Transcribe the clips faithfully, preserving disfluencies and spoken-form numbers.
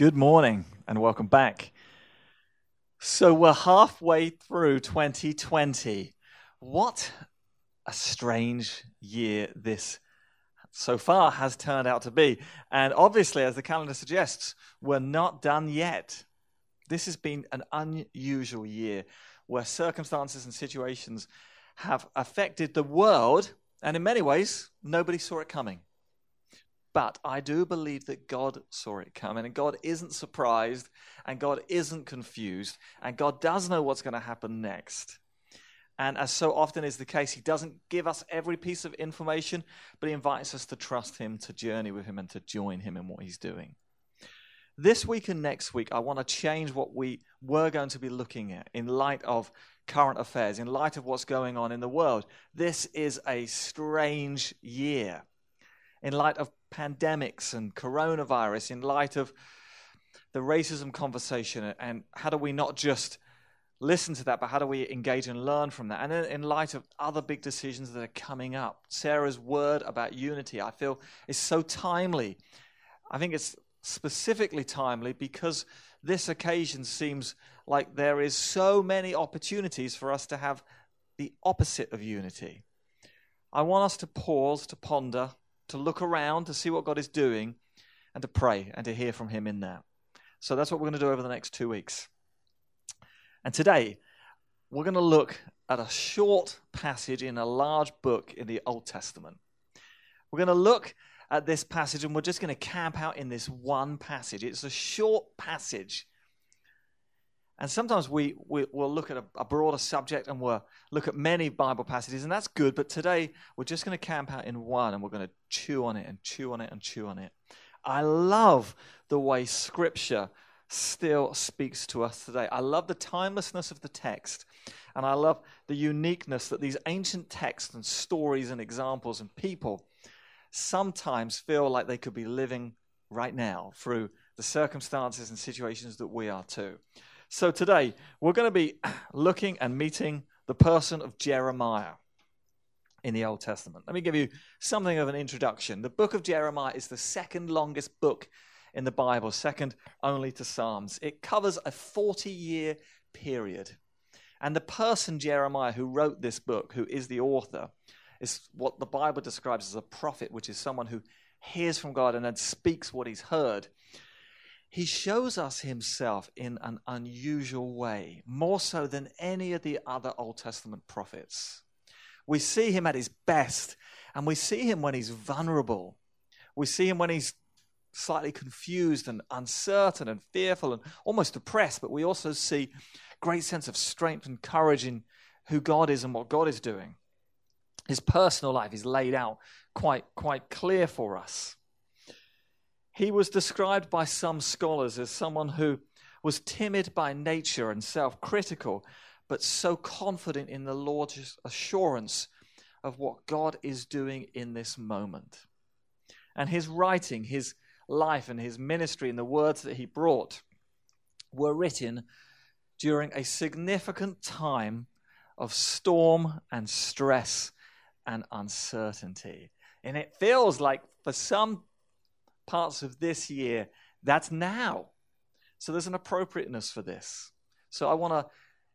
Good morning and welcome back. So we're halfway through twenty twenty. What a strange year this so far has turned out to be. And obviously, as the calendar suggests, we're not done yet. This has been an unusual year where circumstances and situations have affected the world, and in many ways, nobody saw it coming. But I do believe that God saw it coming, and God isn't surprised, and God isn't confused, and God does know what's going to happen next. And as so often is the case, he doesn't give us every piece of information, but he invites us to trust him, to journey with him, and to join him in what he's doing. This week and next week, I want to change what we were going to be looking at in light of current affairs, in light of what's going on in the world. This is a strange year. In light of pandemics and coronavirus, in light of the racism conversation, and how do we not just listen to that, but how do we engage and learn from that? And in light of other big decisions that are coming up, Sarah's word about unity, I feel, is so timely. I think it's specifically timely because this occasion seems like there is so many opportunities for us to have the opposite of unity. I want us to pause, to ponder, to look around, to see what God is doing, and to pray and to hear from him in that. So that's what we're going to do over the next two weeks. And today, we're going to look at a short passage in a large book in the Old Testament. We're going to look at this passage, and we're just going to camp out in this one passage. It's a short passage. And sometimes we, we, we'll look at a, a broader subject, and we'll look at many Bible passages, and that's good. But today, we're just going to camp out in one, and we're going to chew on it and chew on it and chew on it. I love the way Scripture still speaks to us today. I love the timelessness of the text, and I love the uniqueness that these ancient texts and stories and examples and people sometimes feel like they could be living right now through the circumstances and situations that we are too. So today, we're going to be looking and meeting the person of Jeremiah in the Old Testament. Let me give you something of an introduction. The book of Jeremiah is the second longest book in the Bible, second only to Psalms. It covers a forty-year period. And the person Jeremiah who wrote this book, who is the author, is what the Bible describes as a prophet, which is someone who hears from God and then speaks what he's heard. He shows us himself in an unusual way, more so than any of the other Old Testament prophets. We see him at his best, and we see him when he's vulnerable. We see him when he's slightly confused and uncertain and fearful and almost depressed, but we also see great sense of strength and courage in who God is and what God is doing. His personal life is laid out quite, quite clear for us. He was described by some scholars as someone who was timid by nature and self-critical, but so confident in the Lord's assurance of what God is doing in this moment. And his writing, his life and his ministry and the words that he brought were written during a significant time of storm and stress and uncertainty. And it feels like for some parts of this year, that's now. So there's an appropriateness for this. So I want to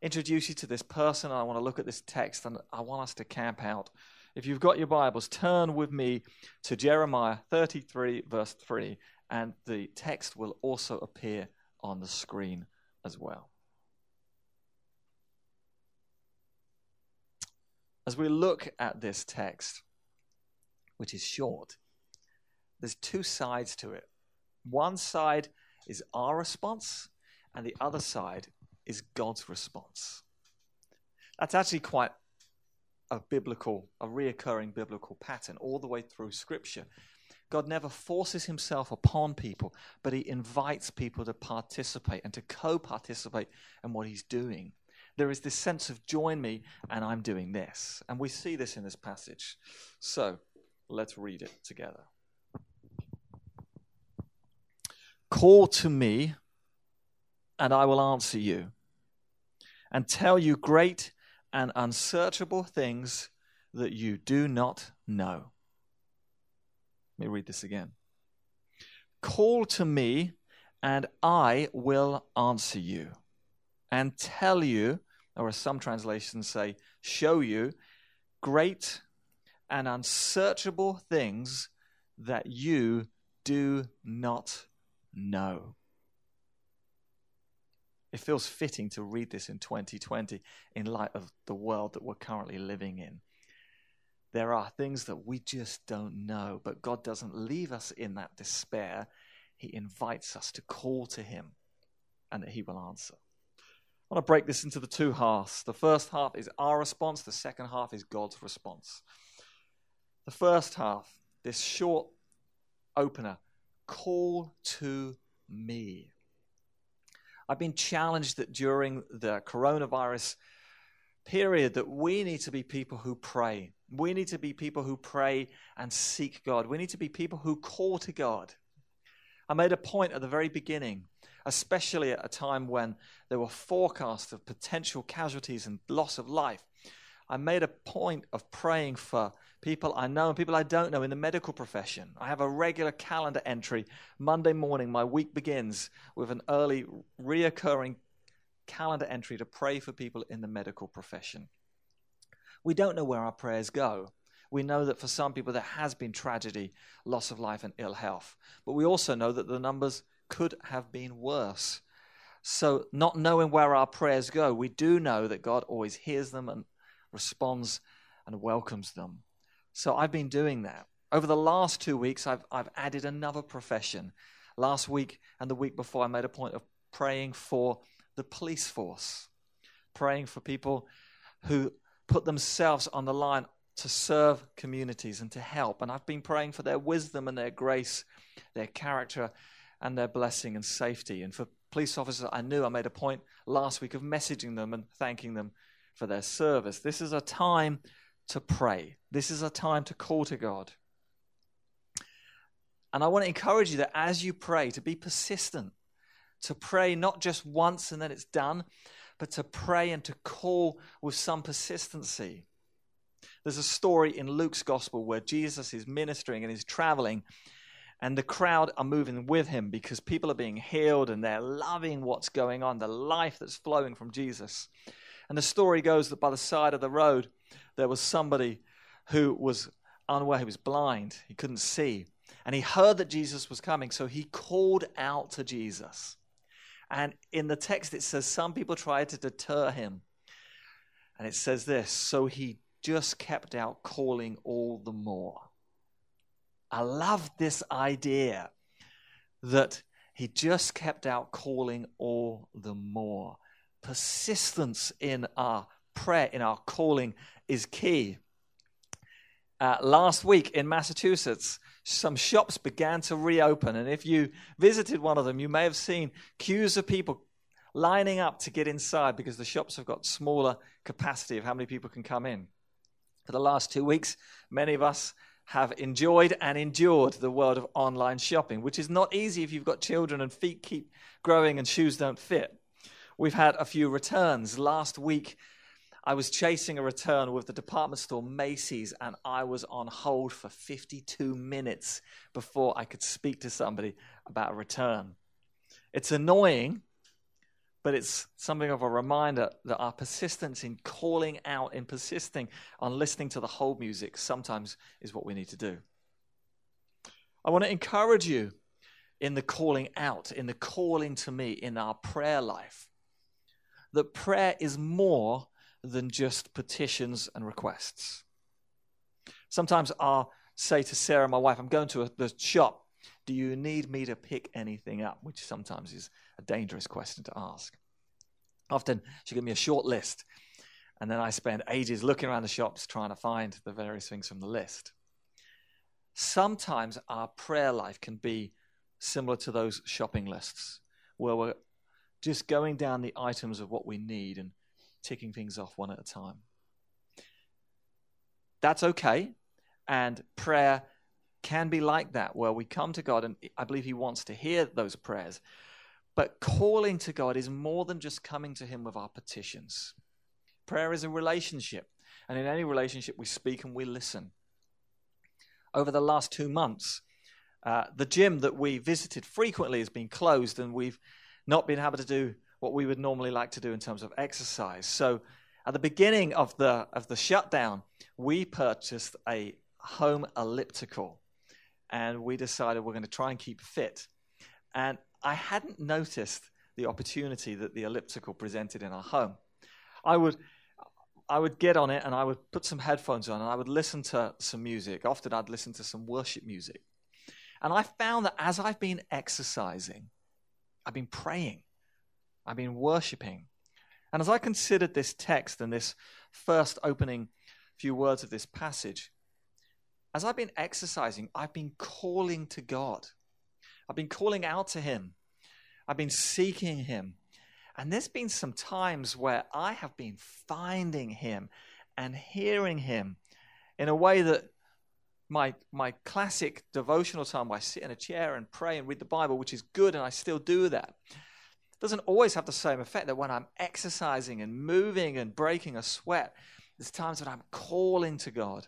introduce you to this person, and I want to look at this text, and I want us to camp out. If you've got your Bibles, turn with me to Jeremiah thirty-three, verse three, and the text will also appear on the screen as well. As we look at this text, which is short, there's two sides to it. One side is our response, and the other side is God's response. That's actually quite a biblical, a reoccurring biblical pattern all the way through Scripture. God never forces himself upon people, but he invites people to participate and to co-participate in what he's doing. There is this sense of join me and I'm doing this. And we see this in this passage. So let's read it together. Call to me, and I will answer you, and tell you great and unsearchable things that you do not know. Let me read this again. Call to me, and I will answer you and tell you, or as some translations say, show you great and unsearchable things that you do not know. It feels fitting to read this in twenty twenty in light of the world that we're currently living in. There are things that we just don't know, but God doesn't leave us in that despair. He invites us to call to him and that he will answer. I want to break this into the two halves. The first half is our response. The second half is God's response. The first half, this short opener, call to me. I've been challenged that during the coronavirus period that we need to be people who pray. We need to be people who pray and seek God. We need to be people who call to God. I made a point at the very beginning, especially at a time when there were forecasts of potential casualties and loss of life. I made a point of praying for people I know and people I don't know in the medical profession. I have a regular calendar entry. Monday morning, my week begins with an early reoccurring calendar entry to pray for people in the medical profession. We don't know where our prayers go. We know that for some people there has been tragedy, loss of life, and ill health. But we also know that the numbers could have been worse. So not knowing where our prayers go, we do know that God always hears them and responds and welcomes them. So I've been doing that. Over the last two weeks, I've I've added another profession. Last week and the week before, I made a point of praying for the police force, praying for people who put themselves on the line to serve communities and to help. And I've been praying for their wisdom and their grace, their character and their blessing and safety. And for police officers I knew, I made a point last week of messaging them and thanking them for their service. This is a time to pray. This is a time to call to God. And I want to encourage you that as you pray, to be persistent, to pray not just once and then it's done, but to pray and to call with some persistency. There's a story in Luke's gospel where Jesus is ministering and he's traveling, and the crowd are moving with him because people are being healed and they're loving what's going on, the life that's flowing from Jesus. And the story goes that by the side of the road, there was somebody who was unaware, he was blind, he couldn't see. And he heard that Jesus was coming, so he called out to Jesus. And in the text it says some people tried to deter him. And it says this, so he just kept out calling all the more. I love this idea that he just kept out calling all the more. Persistence in our prayer, in our calling, is key. Uh, last week in Massachusetts, some shops began to reopen, and if you visited one of them, you may have seen queues of people lining up to get inside because the shops have got smaller capacity of how many people can come in. For the last two weeks, many of us have enjoyed and endured the world of online shopping, which is not easy if you've got children and feet keep growing and shoes don't fit. We've had a few returns. Last week, I was chasing a return with the department store Macy's, and I was on hold for fifty-two minutes before I could speak to somebody about a return. It's annoying, but it's something of a reminder that our persistence in calling out, in persisting on listening to the hold music sometimes is what we need to do. I want to encourage you in the calling out, in the calling to me, in our prayer life, that prayer is more than just petitions and requests. Sometimes I'll say to Sarah, my wife, I'm going to a, the shop. Do you need me to pick anything up? Which sometimes is a dangerous question to ask. Often she'll give me a short list, and then I spend ages looking around the shops trying to find the various things from the list. Sometimes our prayer life can be similar to those shopping lists, where we're just going down the items of what we need and ticking things off one at a time. That's okay. And prayer can be like that, where we come to God, and I believe he wants to hear those prayers. But calling to God is more than just coming to him with our petitions. Prayer is a relationship. And in any relationship, we speak and we listen. Over the last two months, Uh, the gym that we visited frequently has been closed, and we've not been able to do what we would normally like to do in terms of exercise. So at the beginning of the of the shutdown, we purchased a home elliptical, and we decided we're going to try and keep fit. And I hadn't noticed the opportunity that the elliptical presented in our home. I would I would get on it, and I would put some headphones on, and I would listen to some music. Often I'd listen to some worship music. And I found that as I've been exercising, I've been praying, I've been worshiping. And as I considered this text and this first opening few words of this passage, as I've been exercising, I've been calling to God. I've been calling out to him. I've been seeking him. And there's been some times where I have been finding him and hearing him in a way that my my classic devotional time where I sit in a chair and pray and read the Bible, which is good, and I still do that, doesn't always have the same effect that when I'm exercising and moving and breaking a sweat. There's times when I'm calling to God.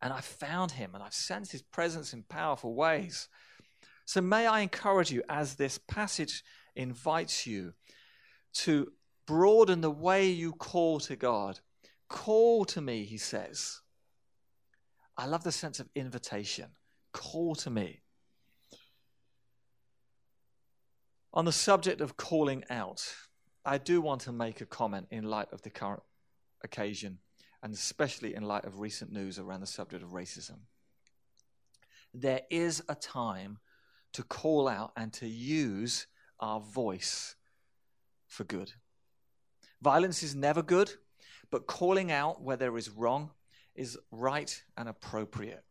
And I've found him, and I've sensed his presence in powerful ways. So may I encourage you, as this passage invites you, to broaden the way you call to God. Call to me, he says. I love the sense of invitation. Call to me. On the subject of calling out, I do want to make a comment in light of the current occasion, and especially in light of recent news around the subject of racism. There is a time to call out and to use our voice for good. Violence is never good, but calling out where there is wrong is right and appropriate.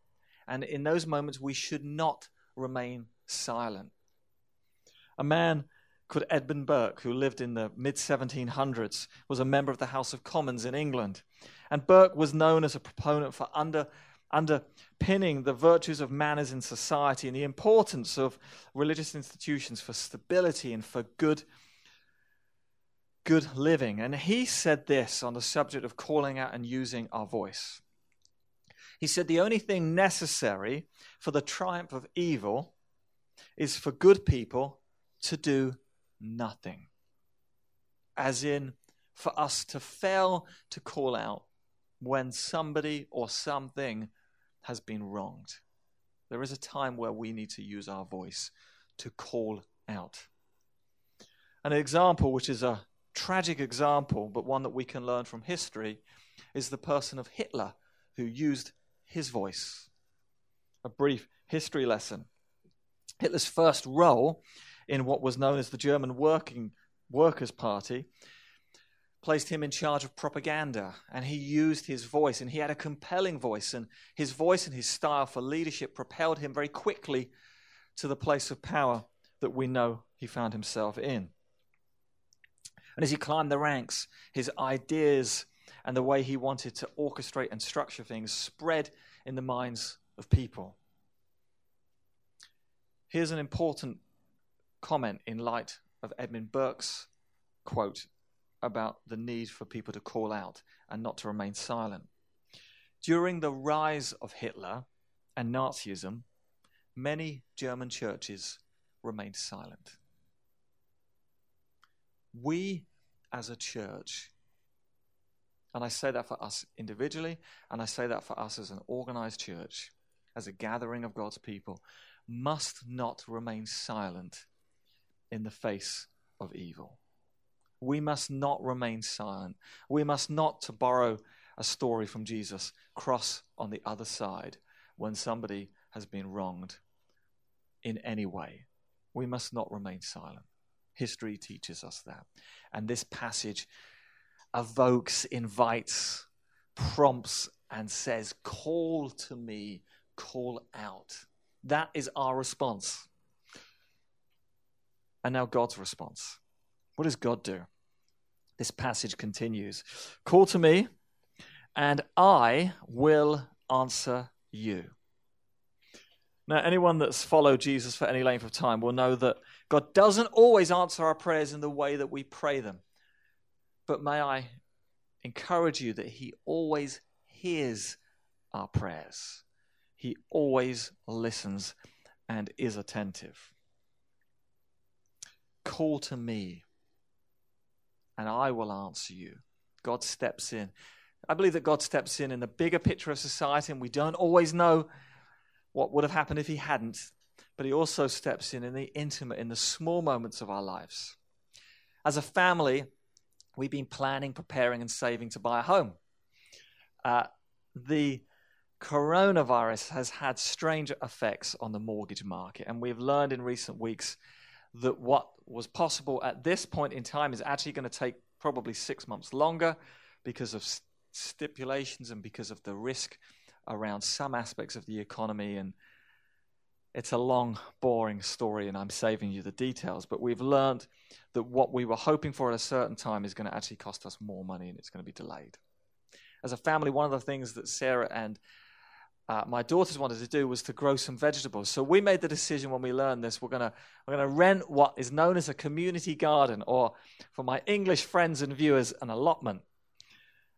And in those moments, we should not remain silent. A man called Edmund Burke, who lived in the mid seventeen hundreds, was a member of the House of Commons in England. And Burke was known as a proponent for under, underpinning the virtues of manners in society and the importance of religious institutions for stability and for good, good living. And he said this on the subject of calling out and using our voice. He said, "The only thing necessary for the triumph of evil is for good people to do nothing," as in for us to fail to call out when somebody or something has been wronged. There is a time where we need to use our voice to call out. An example, which is a tragic example, but one that we can learn from history, is the person of Hitler, who used his voice. A brief history lesson. Hitler's first role in what was known as the German Working Workers' Party placed him in charge of propaganda, and he used his voice, and he had a compelling voice, and his voice and his style for leadership propelled him very quickly to the place of power that we know he found himself in. And as he climbed the ranks, his ideas and the way he wanted to orchestrate and structure things spread in the minds of people. Here's an important comment in light of Edmund Burke's quote about the need for people to call out and not to remain silent. During the rise of Hitler and Nazism, many German churches remained silent. We as a church, and I say that for us individually, and I say that for us as an organized church, as a gathering of God's people, must not remain silent in the face of evil. We must not remain silent. We must not, to borrow a story from Jesus, cross on the other side when somebody has been wronged in any way. We must not remain silent. History teaches us that. And this passage evokes, invites, prompts, and says, "Call to me, call out." That is our response. And now God's response. What does God do? This passage continues. "Call to me, and I will answer you." Now, anyone that's followed Jesus for any length of time will know that God doesn't always answer our prayers in the way that we pray them. But may I encourage you that he always hears our prayers. He always listens and is attentive. Call to me, and I will answer you. God steps in. I believe that God steps in in the bigger picture of society, and we don't always know what would have happened if he hadn't. But he also steps in in the intimate, in the small moments of our lives. As a family, we've been planning, preparing, and saving to buy a home. Uh, the coronavirus has had strange effects on the mortgage market, and we've learned in recent weeks that what was possible at this point in time is actually going to take probably six months longer because of st- stipulations and because of the risk around some aspects of the economy. And it's a long, boring story, and I'm saving you the details, but we've learned that what we were hoping for at a certain time is going to actually cost us more money, and it's going to be delayed. As a family, one of the things that Sarah and uh, my daughters wanted to do was to grow some vegetables. So we made the decision when we learned this, we're going to we're going to rent what is known as a community garden, or for my English friends and viewers, an allotment.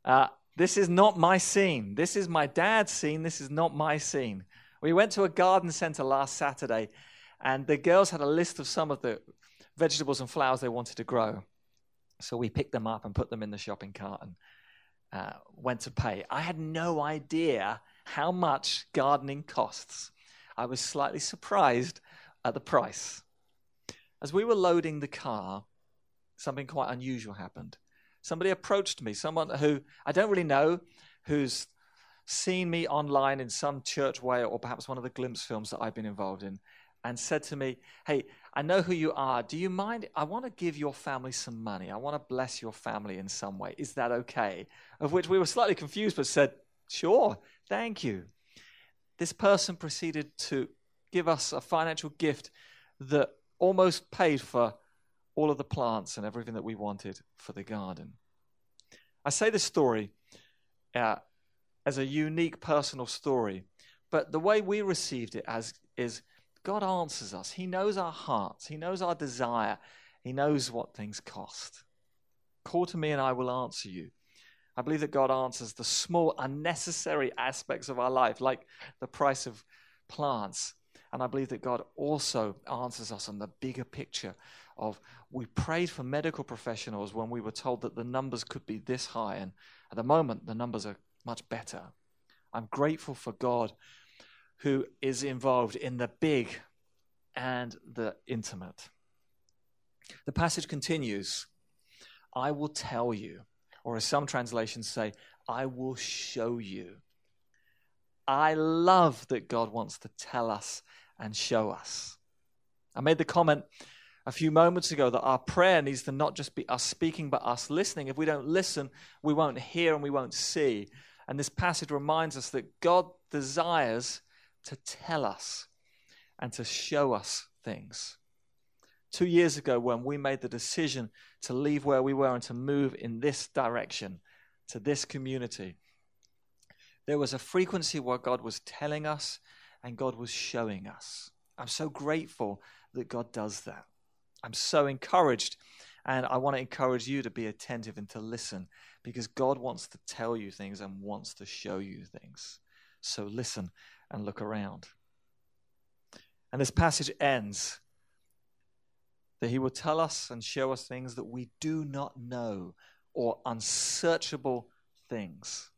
Uh, this is not my scene. This is my dad's scene. This is not my scene. We went to a garden center last Saturday, and the girls had a list of some of the vegetables and flowers they wanted to grow. So we picked them up and put them in the shopping cart and uh, went to pay. I had no idea how much gardening costs. I was slightly surprised at the price. As we were loading the car, something quite unusual happened. Somebody approached me, someone who I don't really know, who's seen me online in some church way, or perhaps one of the Glimpse films that I've been involved in, and said to me, hey, I know who you are. Do you mind? I want to give your family some money. I want to bless your family in some way. Is that okay? Of which we were slightly confused, but said, sure, thank you. This person proceeded to give us a financial gift that almost paid for all of the plants and everything that we wanted for the garden. I say this story uh, as a unique personal story, but the way we received it as is God answers us. He knows our hearts. He knows our desire. He knows what things cost. Call to me and I will answer you. I believe that God answers the small, unnecessary aspects of our life, like the price of plants. And I believe that God also answers us on the bigger picture of we prayed for medical professionals when we were told that the numbers could be this high. And at the moment, the numbers are much better. I'm grateful for God who is involved in the big and the intimate. The passage continues, I will tell you, or as some translations say, I will show you. I love that God wants to tell us and show us. I made the comment a few moments ago that our prayer needs to not just be us speaking, but us listening. If we don't listen, we won't hear and we won't see. And this passage reminds us that God desires to tell us and to show us things. Two years ago, when we made the decision to leave where we were and to move in this direction, to this community, there was a frequency where God was telling us and God was showing us. I'm so grateful that God does that. I'm so encouraged, and I want to encourage you to be attentive and to listen, because God wants to tell you things and wants to show you things. So listen and look around. And this passage ends that he will tell us and show us things that we do not know, or unsearchable things.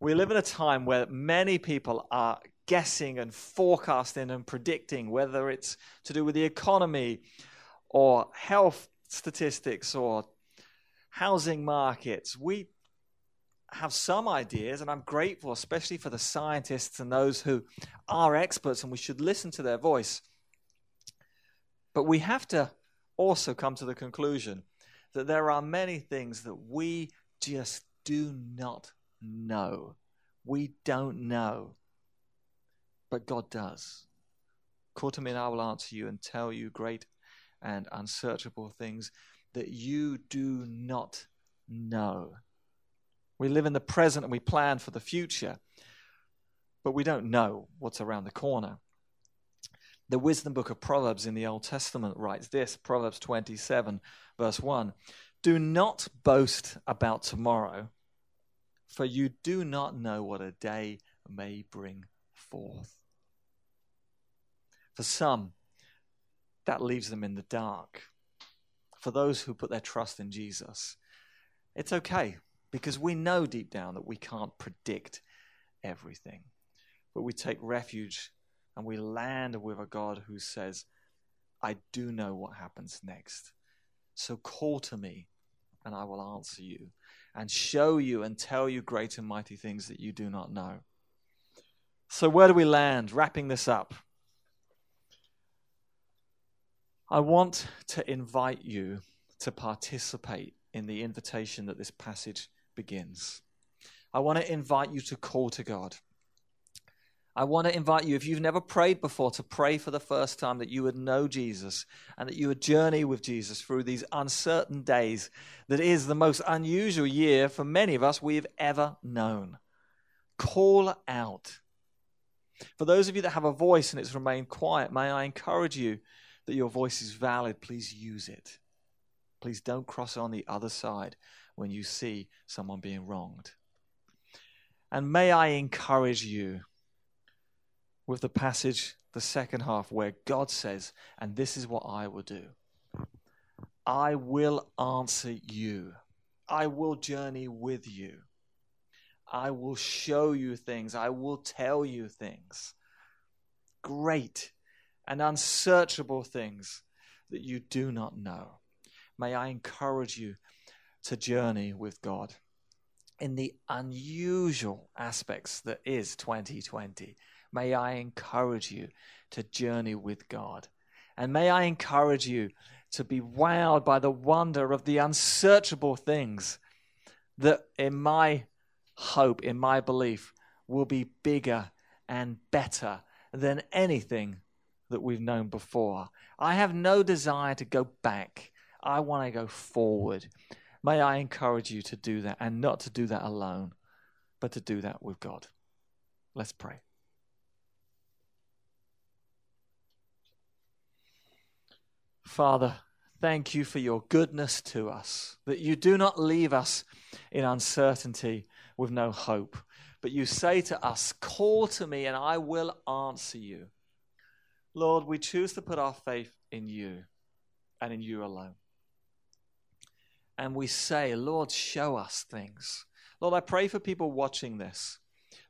We live in a time where many people are guessing and forecasting and predicting, whether it's to do with the economy or health statistics or housing markets. We have some ideas, and I'm grateful, especially for the scientists and those who are experts, and we should listen to their voice. But we have to also come to the conclusion that there are many things that we just do not know. We don't know. But God does. Call to me and I will answer you and tell you great and unsearchable things that you do not know. We live in the present and we plan for the future, but we don't know what's around the corner. The wisdom book of Proverbs in the Old Testament writes this, Proverbs twenty-seven, verse one, do not boast about tomorrow, for you do not know what a day may bring forth. For some, that leaves them in the dark. For those who put their trust in Jesus, it's okay, because we know deep down that we can't predict everything. But we take refuge and we land with a God who says, I do know what happens next. So call to me and I will answer you and show you and tell you great and mighty things that you do not know. So where do we land? Wrapping this up. I want to invite you to participate in the invitation that this passage begins. I want to invite you to call to God. I want to invite you, if you've never prayed before, to pray for the first time that you would know Jesus and that you would journey with Jesus through these uncertain days that is the most unusual year for many of us we've ever known. Call out. For those of you that have a voice and it's remained quiet, may I encourage you that your voice is valid. Please use it. Please don't cross on the other side when you see someone being wronged. And may I encourage you with the passage, the second half, where God says, and this is what I will do. I will answer you. I will journey with you. I will show you things. I will tell you things. Great and unsearchable things that you do not know. May I encourage you to journey with God in the unusual aspects that is twenty twenty. May I encourage you to journey with God. And may I encourage you to be wowed by the wonder of the unsearchable things that, in my hope, in my belief, will be bigger and better than anything that we've known before. I have no desire to go back. I want to go forward. May I encourage you to do that, and not to do that alone, but to do that with God. Let's pray. Father, thank you for your goodness to us, that you do not leave us in uncertainty with no hope, but you say to us, call to me and I will answer you. Lord, we choose to put our faith in you and in you alone. And we say, Lord, show us things. Lord, I pray for people watching this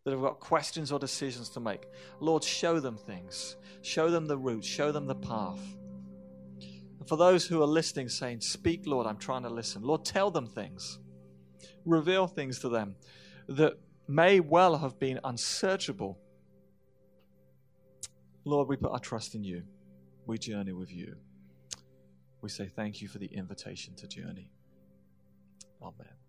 that have got questions or decisions to make. Lord, show them things. Show them the route. Show them the path. For those who are listening, saying, speak, Lord, I'm trying to listen. Lord, tell them things. Reveal things to them that may well have been unsearchable. Lord, we put our trust in you. We journey with you. We say thank you for the invitation to journey. Amen.